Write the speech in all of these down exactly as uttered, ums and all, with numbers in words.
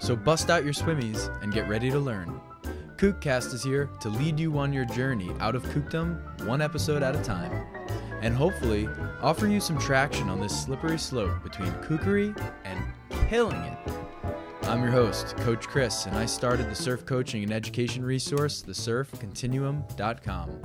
So bust out your swimmies and get ready to learn. KookCast is here to lead you on your journey out of kookdom, one episode at a time, and hopefully offer you some traction on this slippery slope between kookery and killing it. I'm your host, Coach Chris, and I started the surf coaching and education resource, the surf continuum dot com.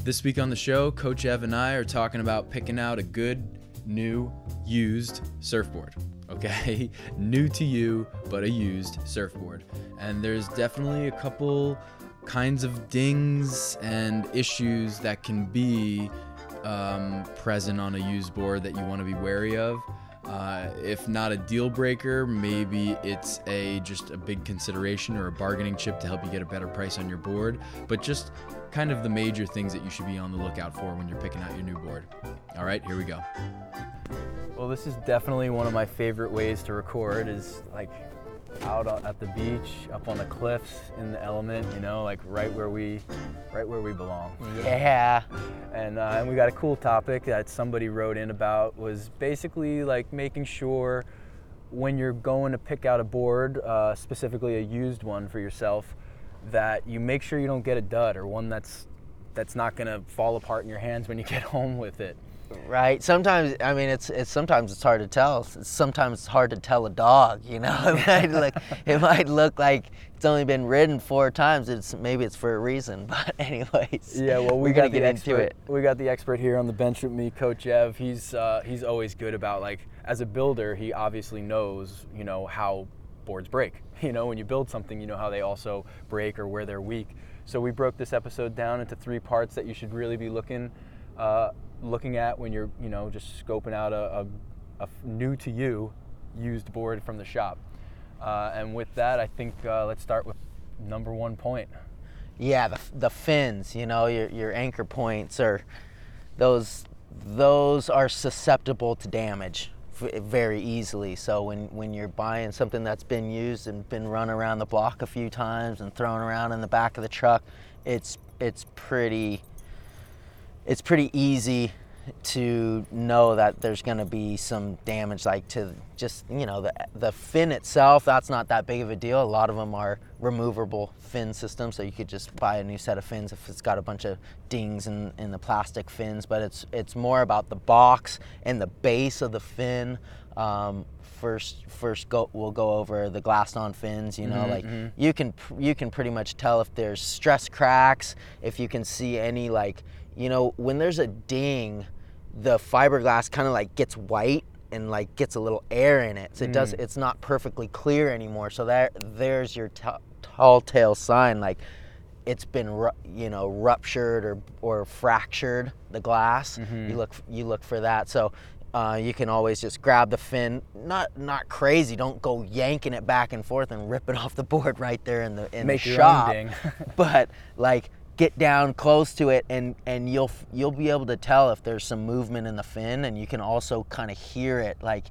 This week on the show, Coach Ev and I are talking about picking out a good, new, used surfboard. Okay, new to you, but a used surfboard. And there's definitely a couple kinds of dings and issues that can be um, present on a used board that you want to be wary of. Uh, if not a deal breaker, maybe it's a just a big consideration or a bargaining chip to help you get a better price on your board. But just kind of the major things that you should be on the lookout for when you're picking out your new board. All right, here we go. Well, this is definitely one of my favorite ways to record, is like out at the beach, up on the cliffs, in the element, you know, like right where we, right where we belong. Yeah. yeah. And, uh, and we got a cool topic that somebody wrote in about, was basically like making sure when you're going to pick out a board, uh, specifically a used one for yourself, that you make sure you don't get a dud or one that's that's not gonna fall apart in your hands when you get home with it. Right. Sometimes, I mean, it's it's sometimes it's hard to tell. Sometimes it's hard to tell a dog, you know. It might look, it might look like it's only been ridden four times. It's maybe it's for a reason. But anyways, yeah. Well, we got the expert. We got the expert here on the bench with me, Coach Ev. He's uh, he's always good about, like, as a builder, he obviously knows, you know, how boards break. You know, when you build something, you know how they also break or where they're weak. So we broke this episode down into three parts that you should really be looking. Uh, looking at when you're, you know, just scoping out a, a, a new to you used board from the shop. Uh, and with that, I think uh, let's start with number one point. Yeah, the, the fins, you know, your, your anchor points, are those those are susceptible to damage very easily. So when, when you're buying something that's been used and been run around the block a few times and thrown around in the back of the truck, it's it's pretty It's pretty easy to know that there's going to be some damage, like to just, you know, the the fin itself. That's not that big of a deal. A lot of them are removable fin systems, so you could just buy a new set of fins if it's got a bunch of dings in, in the plastic fins. But it's it's more about the box and the base of the fin. Um, first, first go, we'll go over the glassed-on fins. You know, mm-hmm, like mm-hmm. you can you can pretty much tell if there's stress cracks, if you can see any, like, you know, when there's a ding, the fiberglass kind of like gets white and like gets a little air in it. So it mm. does, it's not perfectly clear anymore. So there, there's your t- tall tale sign, like it's been, ru- you know, ruptured or or fractured the glass. Mm-hmm. You look, you look for that. So uh, you can always just grab the fin. Not not crazy. Don't go yanking it back and forth and rip it off the board right there in the in Make the your shop. Own ding. But like, get down close to it, and, and you'll you'll be able to tell if there's some movement in the fin, and you can also kind of hear it, like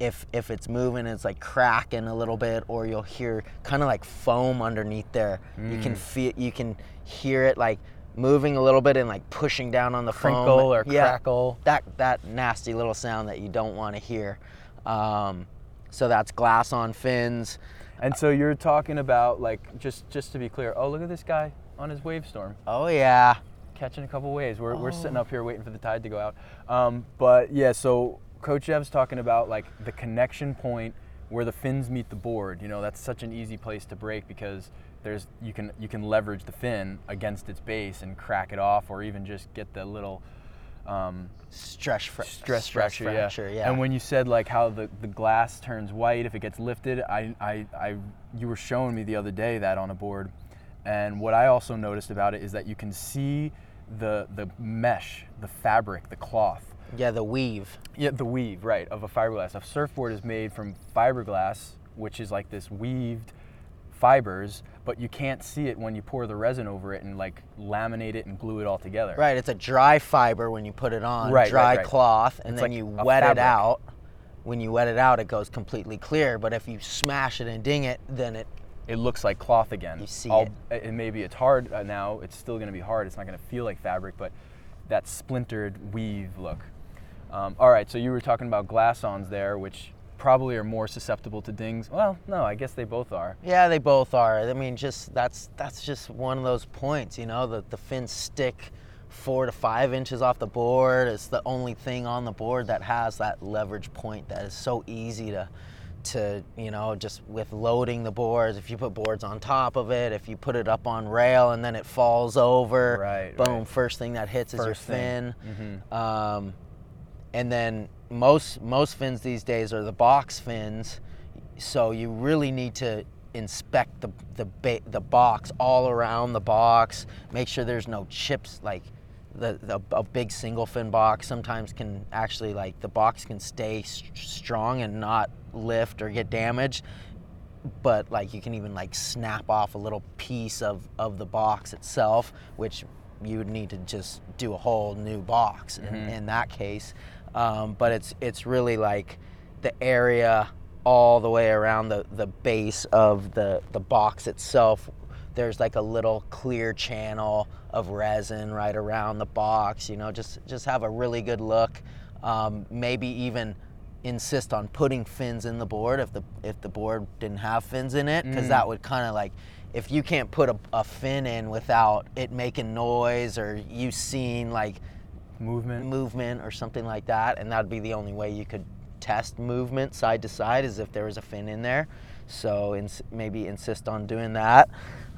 if if it's moving, it's like cracking a little bit, or you'll hear kind of like foam underneath there. Mm. You can feel, you can hear it like moving a little bit and like pushing down on the Crinkle foam. or yeah, crackle. That that nasty little sound that you don't want to hear. Um, so that's glass on fins. And so you're talking about, like, just just to be clear. Oh, look at this guy on his wave storm. Oh yeah. Catching a couple waves. We're oh. we're sitting up here waiting for the tide to go out. Um, but yeah, so Coach Ev's talking about like the connection point where the fins meet the board. You know, that's such an easy place to break, because there's you can you can leverage the fin against its base and crack it off, or even just get the little um, stress, fr- stress, stress fracture. fracture yeah. yeah. And when you said like how the, the glass turns white if it gets lifted, I, I I you were showing me the other day that on a board. And what I also noticed about it is that you can see the the mesh, the fabric, the cloth. Yeah, the weave. Yeah, the weave, right, of a fiberglass. A surfboard is made from fiberglass, which is like this weaved fibers, but you can't see it when you pour the resin over it and like laminate it and glue it all together. Right, it's a dry fiber when you put it on, right, dry right, right. cloth, and it's then like you wet fabric. it out. When you wet it out, it goes completely clear, but if you smash it and ding it, then it... It looks like cloth again. You see I'll, it. And maybe it's hard now, it's still gonna be hard, it's not gonna feel like fabric, but that splintered weave look. Um, all right, so you were talking about glass-ons there, which probably are more susceptible to dings. Well, no, I guess they both are. Yeah, they both are. I mean, just that's that's just one of those points, you know, the, the fins stick four to five inches off the board. It's the only thing on the board that has that leverage point that is so easy to, to you know, just with loading the boards, if you put boards on top of it, if you put it up on rail and then it falls over, right, boom, right. first thing that hits first is your fin. Mm-hmm. Um, and then most most fins these days are the box fins, so you really need to inspect the the ba- the box all around the box, make sure there's no chips. Like the, the a big single fin box sometimes can actually, like, the box can stay st- strong and not lift or get damaged, but like you can even like snap off a little piece of of the box itself, which you would need to just do a whole new box mm-hmm. in, in that case. Um, but it's it's really like the area all the way around the, the base of the, the box itself. There's like a little clear channel of resin right around the box, you know, just, just have a really good look. Um, maybe even insist on putting fins in the board if the if the board didn't have fins in it, because mm. that would kind of like, if you can't put a, a fin in without it making noise or you seeing like movement movement or something like that, and that'd be the only way you could test movement side to side, is if there was a fin in there. So ins- maybe insist on doing that,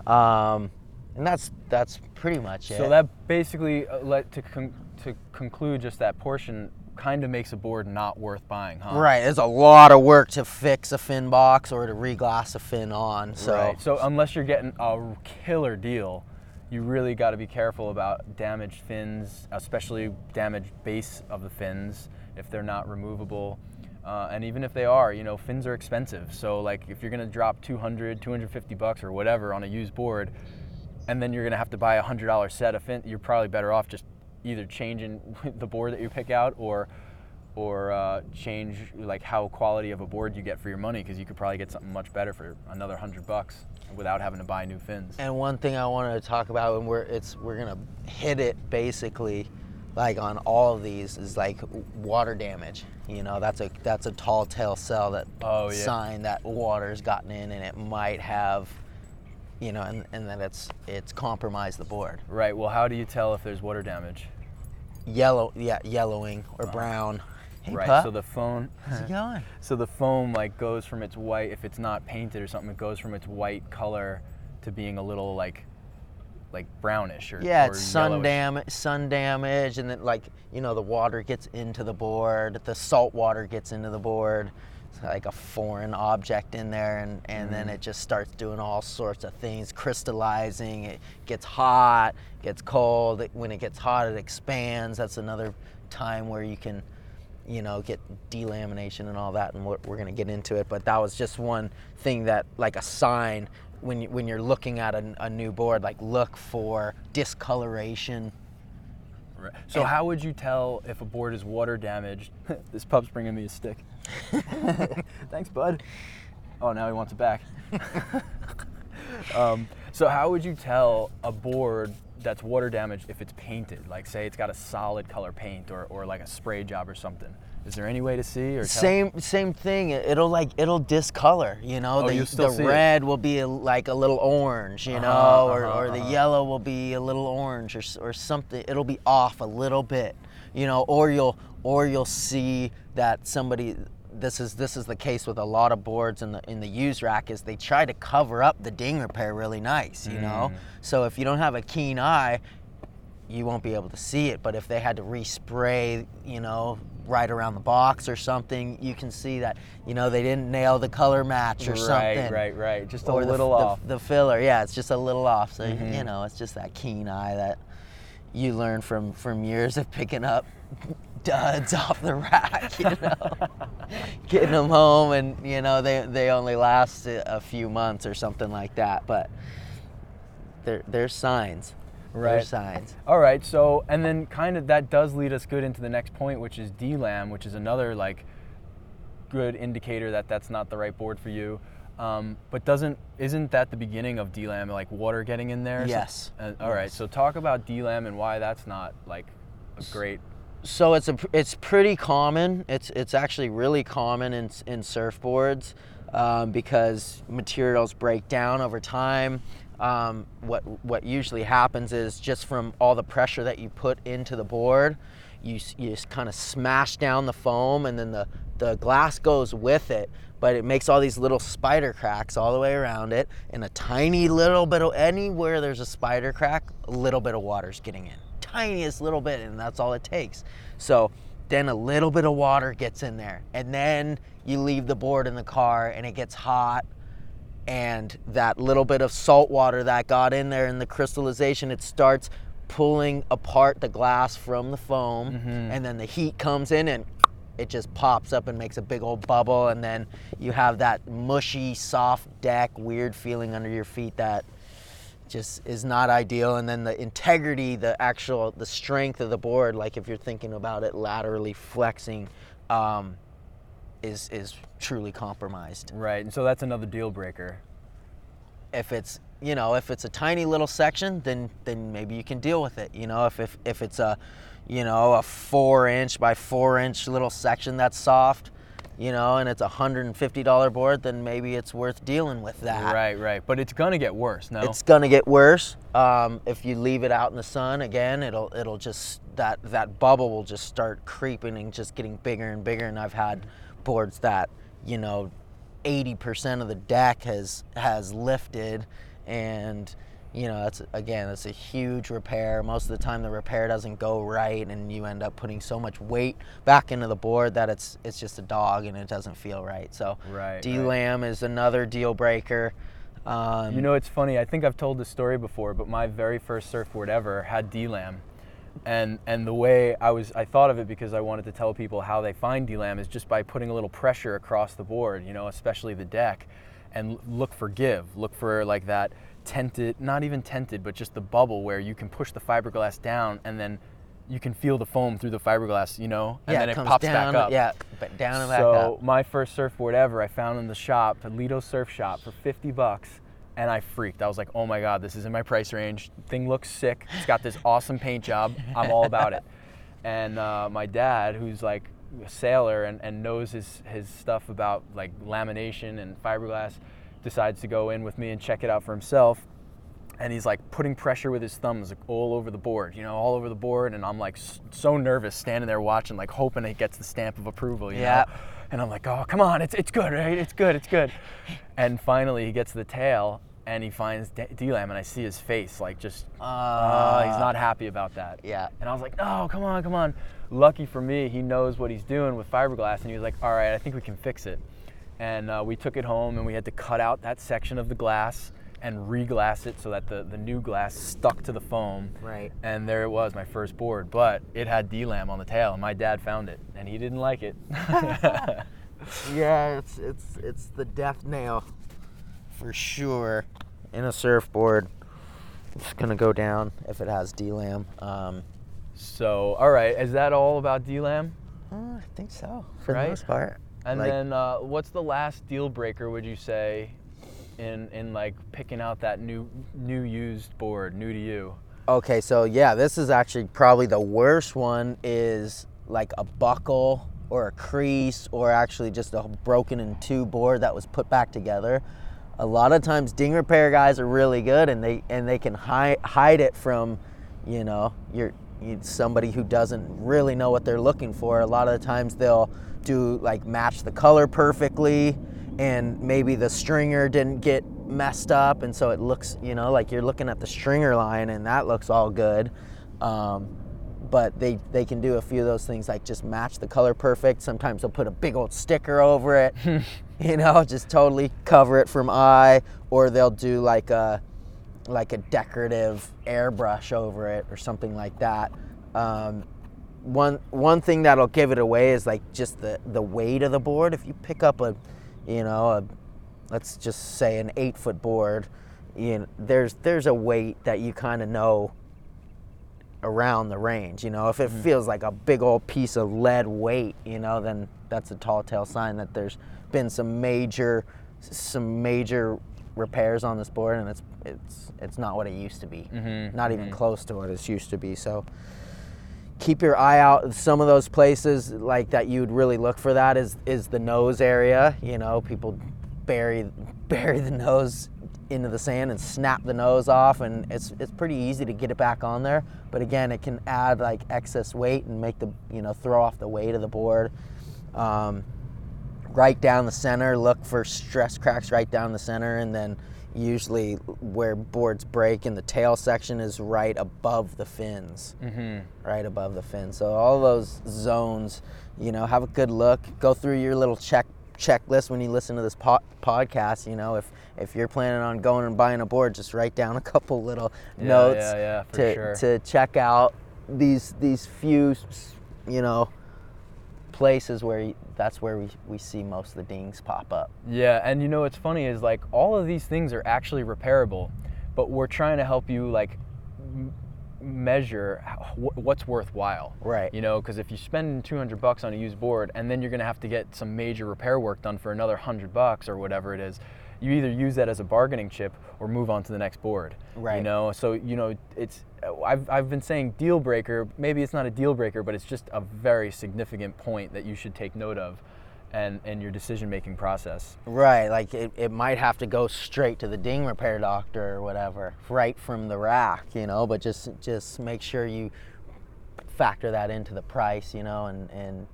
um and that's that's pretty much it. So that basically uh, let to con- to conclude just that portion, kind of makes a board not worth buying, huh? Right, there's a lot of work to fix a fin box or to reglass a fin on, so right. so unless you're getting a killer deal, you really got to be careful about damaged fins, especially damaged base of the fins if they're not removable. Uh, and even if they are, you know, fins are expensive. So like if you're going to drop two hundred, two hundred fifty bucks or whatever on a used board, and then you're going to have to buy a one hundred dollars set of fin, you're probably better off just either changing the board that you pick out or or uh, change like how quality of a board you get for your money, because you could probably get something much better for another one hundred bucks without having to buy new fins. And one thing I wanted to talk about, and we're it's we're gonna hit it basically, like on all of these, is like water damage. You know, that's a that's a tall tale cell that oh, yeah. sign that water's gotten in and it might have, you know, and, and then it's it's compromised the board. Right. Well, how do you tell if there's water damage? Yellow, yeah, yellowing or oh. brown. Hey, right. Pup. So the foam. How's it going? So the foam like goes from its white, if it's not painted or something, it goes from its white color to being a little like, like brownish or yeah, or it's sun damage, sun damage, and then like you know the water gets into the board, the salt water gets into the board. It's like a foreign object in there, and, and mm. then it just starts doing all sorts of things, crystallizing. It gets hot, gets cold. When it gets hot, it expands. That's another time where you can, you know, get delamination and all that, and we're, we're going to get into it. But that was just one thing that, like a sign, when, you, when you're looking at a, a new board, like look for discoloration. Right. So and, how would you tell if a board is water damaged? This pup's bringing me a stick. Thanks, bud. Oh, now he wants it back. um, so how would you tell a board that's water damaged if it's painted? Like say it's got a solid color paint or, or like a spray job or something. Is there any way to see or tell? Same same thing. It'll like it'll discolor, you know. Oh, the the red it. will be a, like a little orange, you uh-huh, know, or, uh-huh, or the uh-huh. yellow will be a little orange or or something. It'll be off a little bit, you know, or you'll or you'll see that somebody This is this is the case with a lot of boards in the in the used rack, is they try to cover up the ding repair really nice, you mm. know. So if you don't have a keen eye, you won't be able to see it. But if they had to respray, you know, right around the box or something, you can see that, you know, they didn't nail the color match or right, something. Right, right, right. Just a or little the, off. The, the filler, yeah, it's just a little off. So mm-hmm. you know, it's just that keen eye that you learn from from years of picking up duds off the rack, you know, getting them home, and you know they they only last a few months or something like that. But they're they're signs. Right. Their signs. All right. So, and then kind of that does lead us good into the next point, which is D-LAM, which is another like good indicator that that's not the right board for you. Um, but doesn't isn't that the beginning of D-LAM, like water getting in there? Yes. So, uh, all yes. right. So talk about D-LAM and why that's not like a great. So it's a it's pretty common. It's it's actually really common in in surfboards um, because materials break down over time. Um, what what usually happens is just from all the pressure that you put into the board, you you just kind of smash down the foam, and then the, the glass goes with it, but it makes all these little spider cracks all the way around it, and a tiny little bit of, anywhere there's a spider crack, a little bit of water's getting in. Tiniest little bit, and that's all it takes. So then a little bit of water gets in there, and then you leave the board in the car and it gets hot, and that little bit of salt water that got in there in the crystallization, it starts pulling apart the glass from the foam, mm-hmm. and then the heat comes in and it just pops up and makes a big old bubble, and then you have that mushy, soft deck, weird feeling under your feet that just is not ideal. And then the integrity, the actual, the strength of the board, like if you're thinking about it laterally flexing, um, is is truly compromised. Right, and so that's another deal breaker. If it's, you know, if it's a tiny little section, then then maybe you can deal with it. You know, if if, if it's a, you know, a four inch by four inch little section that's soft, you know, and it's a one hundred fifty dollars board, then maybe it's worth dealing with that. Right, right, but it's gonna get worse, no? It's gonna get worse. Um, if you leave it out in the sun, again, it'll it'll just, that, that bubble will just start creeping and just getting bigger and bigger, and I've had boards that, you know, eighty percent of the deck has has lifted, and you know that's, again, that's a huge repair. Most of the time the repair doesn't go right, and you end up putting so much weight back into the board that it's it's just a dog and it doesn't feel right. So right, D-LAM right. is another deal breaker. Um, you know, it's funny, I think I've told this story before, but my very first surfboard ever had D-LAM. And and the way I was, I thought of it because I wanted to tell people how they find D-LAM is just by putting a little pressure across the board, you know, especially the deck, and look for give, look for like that tented, not even tented, but just the bubble where you can push the fiberglass down and then you can feel the foam through the fiberglass, you know, and yeah, then it, it pops down, back up. Yeah, but down and back so up. So my first surfboard ever, I found in the shop, the Lido surf shop, for fifty bucks. And I freaked. I was like, oh my God, this is in my price range. Thing looks sick. It's got this awesome paint job. I'm all about it. And uh, my dad, who's like a sailor and, and knows his, his stuff about like lamination and fiberglass, decides to go in with me and check it out for himself. And he's like putting pressure with his thumbs like, all over the board, you know, all over the board. And I'm like so nervous standing there watching, like hoping it gets the stamp of approval, you yeah. know? And I'm like, oh, come on, it's it's good, right? It's good, it's good. And finally he gets the tail, and he finds D-LAM, and I see his face, like just, uh, uh, he's not happy about that. Yeah. And I was like, no, come on, come on. Lucky for me, he knows what he's doing with fiberglass, and he was like, all right, I think we can fix it. And uh, we took it home, and we had to cut out that section of the glass and re-glass it so that the, the new glass stuck to the foam. Right. And there it was, my first board, but it had D-LAM on the tail, and my dad found it, and he didn't like it. Yeah, it's, it's, it's the death nail. For sure, in a surfboard, it's gonna go down if it has D-LAM. Um, so, all right, is that all about D-LAM? Uh, I think so, for right? the most part. And like, then, uh, what's the last deal breaker? Would you say, in in like picking out that new new used board, new to you? Okay, so yeah, this is actually probably the worst one. Is like a buckle or a crease, or actually just a broken in two board that was put back together. A lot of times ding repair guys are really good, and they and they can hi- hide it from, you know, your you, somebody who doesn't really know what they're looking for. A lot of the times they'll do like match the color perfectly, and maybe the stringer didn't get messed up, and so it looks, you know, like you're looking at the stringer line and that looks all good. Um, but they, they can do a few of those things, like just match the color perfect. Sometimes they'll put a big old sticker over it, you know, just totally cover it from eye, or they'll do like a like a decorative airbrush over it or something like that. Um, one one thing that'll give it away is like just the, the weight of the board. If you pick up a, you know, a, let's just say an eight foot board, you know, there's there's a weight that you kind of know around the range. You know, if it mm-hmm. feels like a big old piece of lead weight, you know, then that's a tall tale sign that there's been some major some major repairs on this board, and it's it's it's not what it used to be. Mm-hmm. Not even mm-hmm. close to what it used to be. So keep your eye out. Some of those places like that you'd really look for that is is the nose area. You know, people bury bury the nose into the sand and snap the nose off, and it's it's pretty easy to get it back on there. But again, it can add like excess weight and make the, you know, throw off the weight of the board. Um, right down the center, look for stress cracks right down the center, and then usually where boards break in the tail section is right above the fins, mm-hmm. right above the fins. So all those zones, you know, have a good look. Go through your little check checklist when you listen to this po- podcast. You know, if if you're planning on going and buying a board, just write down a couple little yeah, notes yeah, yeah, for to sure. to check out these these few, you know, places where you, that's where we, we see most of the dings pop up. Yeah, and you know what's funny is like all of these things are actually repairable, but we're trying to help you like m- measure how, wh- what's worthwhile. Right. You know, because if you spend two hundred bucks on a used board and then you're gonna have to get some major repair work done for another one hundred bucks or whatever it is, you either use that as a bargaining chip or move on to the next board. Right. You know, so you know it's. I've I've been saying deal breaker. Maybe it's not a deal breaker, but it's just a very significant point that you should take note of, and and your decision making process. Right, like it, it might have to go straight to the ding repair doctor or whatever, right from the rack, you know. But just just make sure you factor that into the price, you know, and and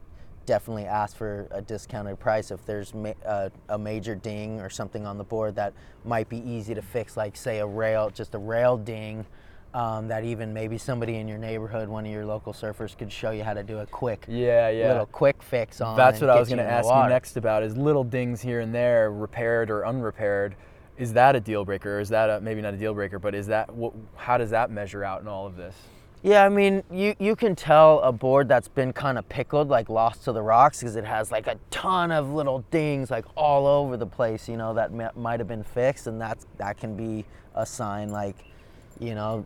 definitely ask for a discounted price if there's ma- uh, a major ding or something on the board that might be easy to fix, like say a rail, just a rail ding. Um, that even maybe somebody in your neighborhood, one of your local surfers, could show you how to do a quick, yeah, yeah. little quick fix on. That's what I was going to ask you next about: is little dings here and there, repaired or unrepaired, is that a deal breaker? Or is that a, maybe not a deal breaker, but is that what? How does that measure out in all of this? Yeah, I mean, you you can tell a board that's been kind of pickled, like lost to the rocks, because it has like a ton of little dings, like all over the place, you know, that m- might have been fixed, and that's that can be a sign, like, you know.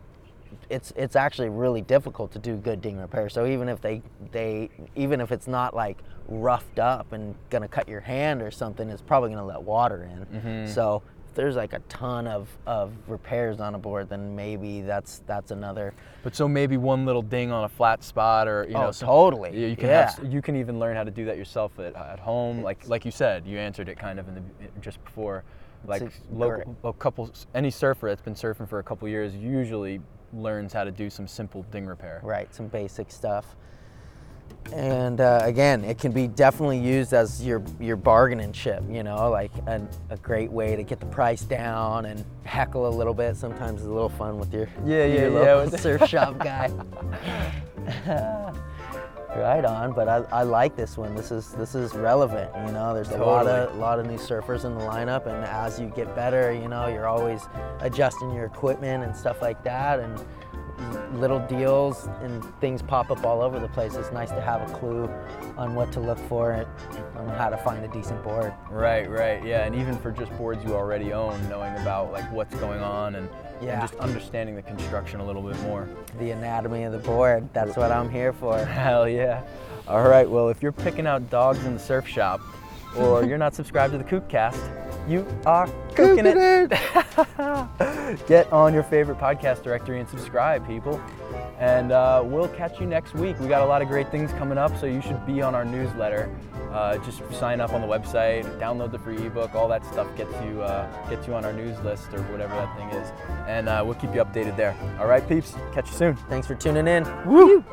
It's it's actually really difficult to do good ding repair. So even if they they even if it's not like roughed up and gonna cut your hand or something, it's probably gonna let water in. Mm-hmm. So if there's like a ton of, of repairs on a board, then maybe that's that's another. But so maybe one little ding on a flat spot, or you oh, know, some, totally. You can yeah. have, you can even learn how to do that yourself at at home. Like like you said, you answered it kind of in the just before. Like a, local, a couple, any surfer that's been surfing for a couple years usually learns how to do some simple ding repair. Right, some basic stuff. And uh, again, it can be definitely used as your your bargaining chip, you know, like a, a great way to get the price down and heckle a little bit. Sometimes it's a little fun with your, yeah, yeah, your local yeah. surf shop guy. Right on, but I, I like this one. This is this is relevant, you know. There's totally. a lot of a lot of new surfers in the lineup, and as you get better, you know, you're always adjusting your equipment and stuff like that, and little deals and things pop up all over the place. It's nice to have a clue on what to look for and on how to find a decent board. Right, right, yeah, and even for just boards you already own, knowing about like what's going on and, yeah. and just understanding the construction a little bit more. The anatomy of the board, that's what I'm here for. Hell yeah. All right, well, if you're picking out dogs in the surf shop or you're not subscribed to the KookCast, you are cooking, cooking it. it. Get on your favorite podcast directory and subscribe, people. And uh, we'll catch you next week. We got a lot of great things coming up, so you should be on our newsletter. Uh, just sign up on the website, download the free ebook, all that stuff gets you uh, gets you on our news list or whatever that thing is. And uh, we'll keep you updated there. All right, peeps, catch you soon. Thanks for tuning in. Woo!